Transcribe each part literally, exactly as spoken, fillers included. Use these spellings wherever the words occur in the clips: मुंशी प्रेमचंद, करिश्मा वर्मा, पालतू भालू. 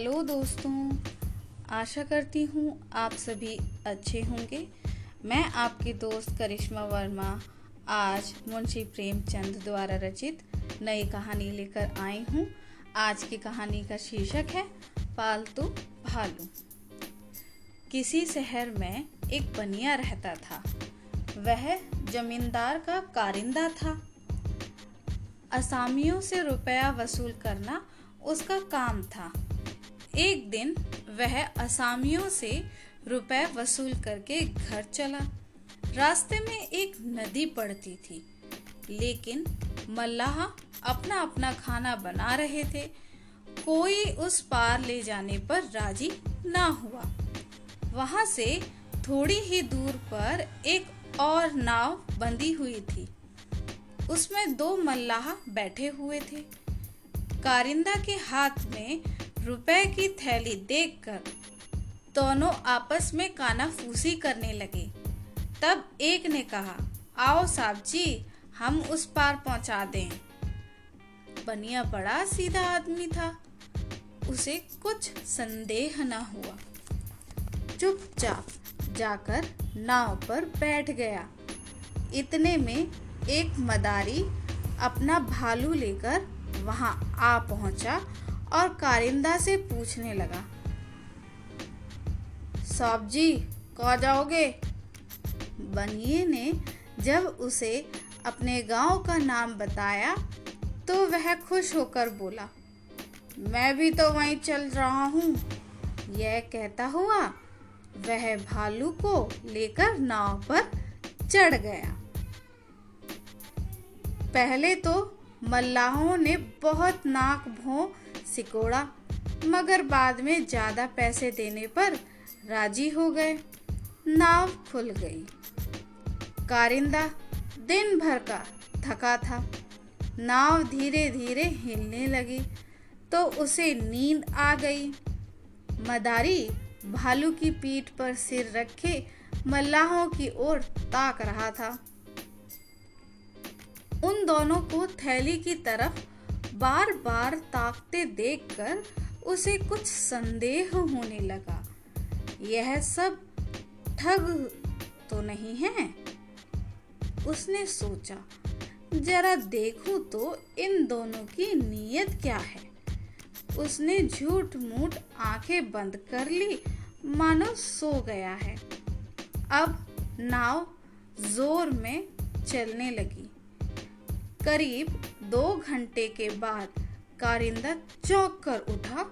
Hello दोस्तों, आशा करती हूँ आप सभी अच्छे होंगे। मैं आपकी दोस्त करिश्मा वर्मा आज मुंशी प्रेमचंद द्वारा रचित नई कहानी लेकर आई हूँ। आज की कहानी का शीर्षक है पालतू भालू। किसी शहर में एक बनिया रहता था। वह जमींदार का कारिंदा था। असामियों से रुपया वसूल करना उसका काम था। एक दिन वह असामियों से रुपए वसूल करके घर चला। रास्ते में एक नदी पड़ती थी, लेकिन मल्लाह अपना अपना खाना बना रहे थे। कोई उस पार ले जाने पर राजी ना हुआ। वहां से थोड़ी ही दूर पर एक और नाव बंधी हुई थी। उसमें दो मल्लाह बैठे हुए थे। कारिंदा के हाथ में रुपए की थैली देखकर दोनों आपस में कानाफूसी करने लगे। तब एक ने कहा, आओ साहब जी, हम उस पार पहुंचा दें। बनिया बड़ा सीधा आदमी था, उसे कुछ संदेह ना हुआ। चुपचाप जाकर नाव पर बैठ गया। इतने में एक मदारी अपना भालू लेकर वहां आ पहुंचा और कारिंदा से पूछने लगा, साहब जी कहाँ जाओगे? बनिए ने जब उसे अपने गांव का नाम बताया तो वह खुश होकर बोला, मैं भी तो वहीं चल रहा हूँ। यह कहता हुआ वह भालू को लेकर नाव पर चढ़ गया। पहले तो मल्लाहों ने बहुत नाक भौं सिकोड़ा, मगर बाद में ज्यादा पैसे देने पर राजी हो गए। नाव खुल गई। कारिंदा दिन भर का थका था। नाव धीरे धीरे हिलने लगी तो उसे नींद आ गई। मदारी भालू की पीठ पर सिर रखे मल्लाहों की ओर ताक रहा था। उन दोनों को थैली की तरफ बार बार ताकते देखकर उसे कुछ संदेह होने लगा। यह सब ठग तो नहीं है? उसने सोचा, जरा देखूं तो इन दोनों की नीयत क्या है। उसने झूठ मूठ आंखें बंद कर ली, मानो सो गया है। अब नाव जोर में चलने लगी। करीब दो घंटे के बाद कारिंदा चौंक कर उठा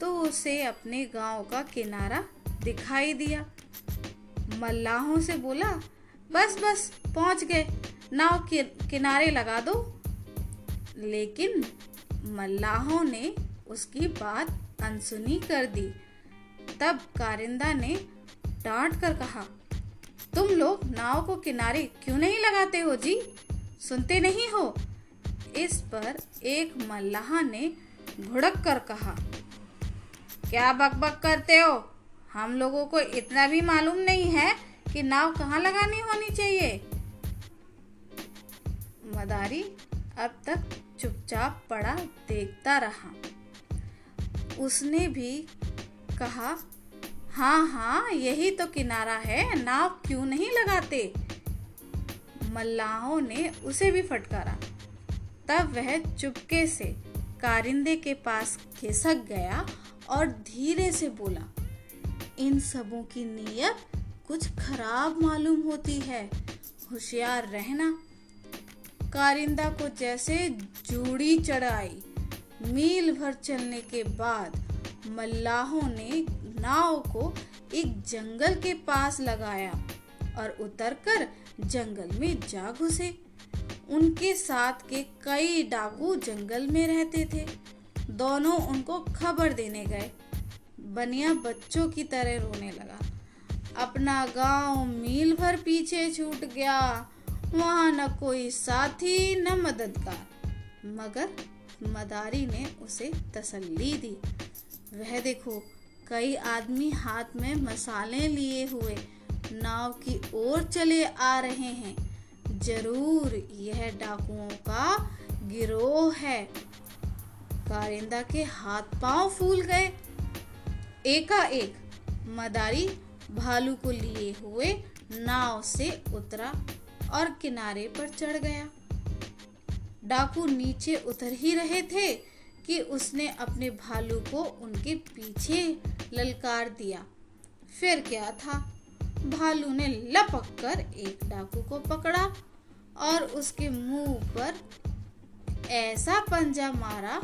तो उसे अपने गांव का किनारा दिखाई दिया। मल्लाहों से बोला, बस बस पहुंच गए, नाव के किनारे लगा दो। लेकिन मल्लाहों ने उसकी बात अनसुनी कर दी। तब कारिंदा ने डांट कर कहा, तुम लोग नाव को किनारे क्यों नहीं लगाते हो जी? सुनते नहीं हो? इस पर एक मल्लाह ने घुड़क कर कहा, क्या बकबक करते हो? हम लोगों को इतना भी मालूम नहीं है कि नाव कहाँ लगानी होनी चाहिए। मदारी अब तक चुपचाप पड़ा देखता रहा। उसने भी कहा, हाँ हाँ यही तो किनारा है, नाव क्यों नहीं लगाते? मल्लाहों ने उसे भी फटकारा। तब वह चुपके से कारिंदे के पास खिसक गया और धीरे से बोला, इन सबों की नीयत कुछ खराब मालूम होती है, होशियार रहना। कारिंदा को जैसे जूड़ी चढ़ाई। मील भर चलने के बाद मल्लाहों ने नाव को एक जंगल के पास लगाया और उतरकर जंगल में जा घुसे। उनके साथ के कई डाकू जंगल में रहते थे। दोनों उनको खबर देने गए। बनिया बच्चों की तरह रोने लगा। अपना गांव मील भर पीछे छूट गया। वहां न कोई साथी न मददगार। मगर मदारी ने उसे तसल्ली दी। वह देखो, कई आदमी हाथ में मसाले लिए हुए नाव की ओर चले आ रहे हैं। जरूर यह डाकुओं का गिरोह है। कारिंदा के हाथ पांव फूल गए। एकाएक मदारी भालू को लिए हुए नाव से उतरा और किनारे पर चढ़ गया। डाकू नीचे उतर ही रहे थे कि उसने अपने भालू को उनके पीछे ललकार दिया। फिर क्या था, भालू ने लपक कर एक डाकू को पकड़ा और उसके मुंह पर ऐसा पंजा मारा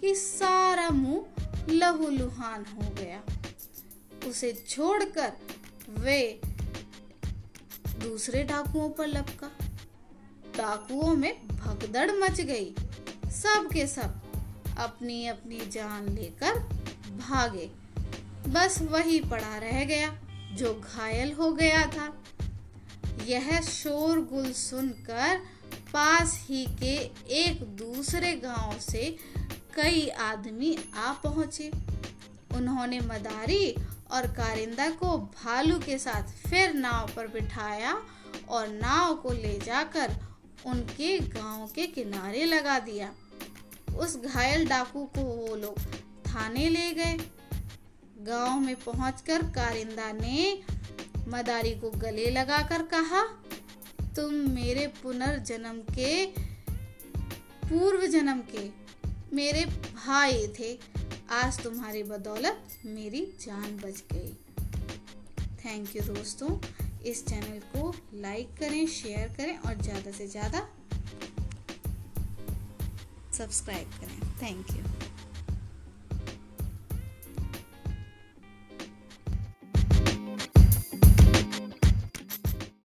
कि सारा मुंह लहूलुहान हो गया। उसे छोड़कर वे दूसरे डाकुओं पर लपका। डाकुओं में भगदड़ मच गई। सब के सब अपनी अपनी जान लेकर भागे। बस वही पड़ा रह गया जो घायल हो गया था। यह शोरगुल सुनकर पास ही के एक दूसरे गांव से कई आदमी आ पहुंचे। उन्होंने मदारी और कारिंदा को भालू के साथ फिर नाव पर बिठाया और नाव को ले जाकर उनके गांव के किनारे लगा दिया। उस घायल डाकू को वो लोग थाने ले गए। गांव में पहुंचकर कारिंदा ने मदारी को गले लगाकर कहा, तुम मेरे पुनर्जन्म के पूर्व जन्म के मेरे भाई थे। आज तुम्हारी बदौलत मेरी जान बच गई। थैंक यू दोस्तों। इस चैनल को लाइक करें, शेयर करें और ज़्यादा से ज़्यादा सब्सक्राइब करें। Thank you.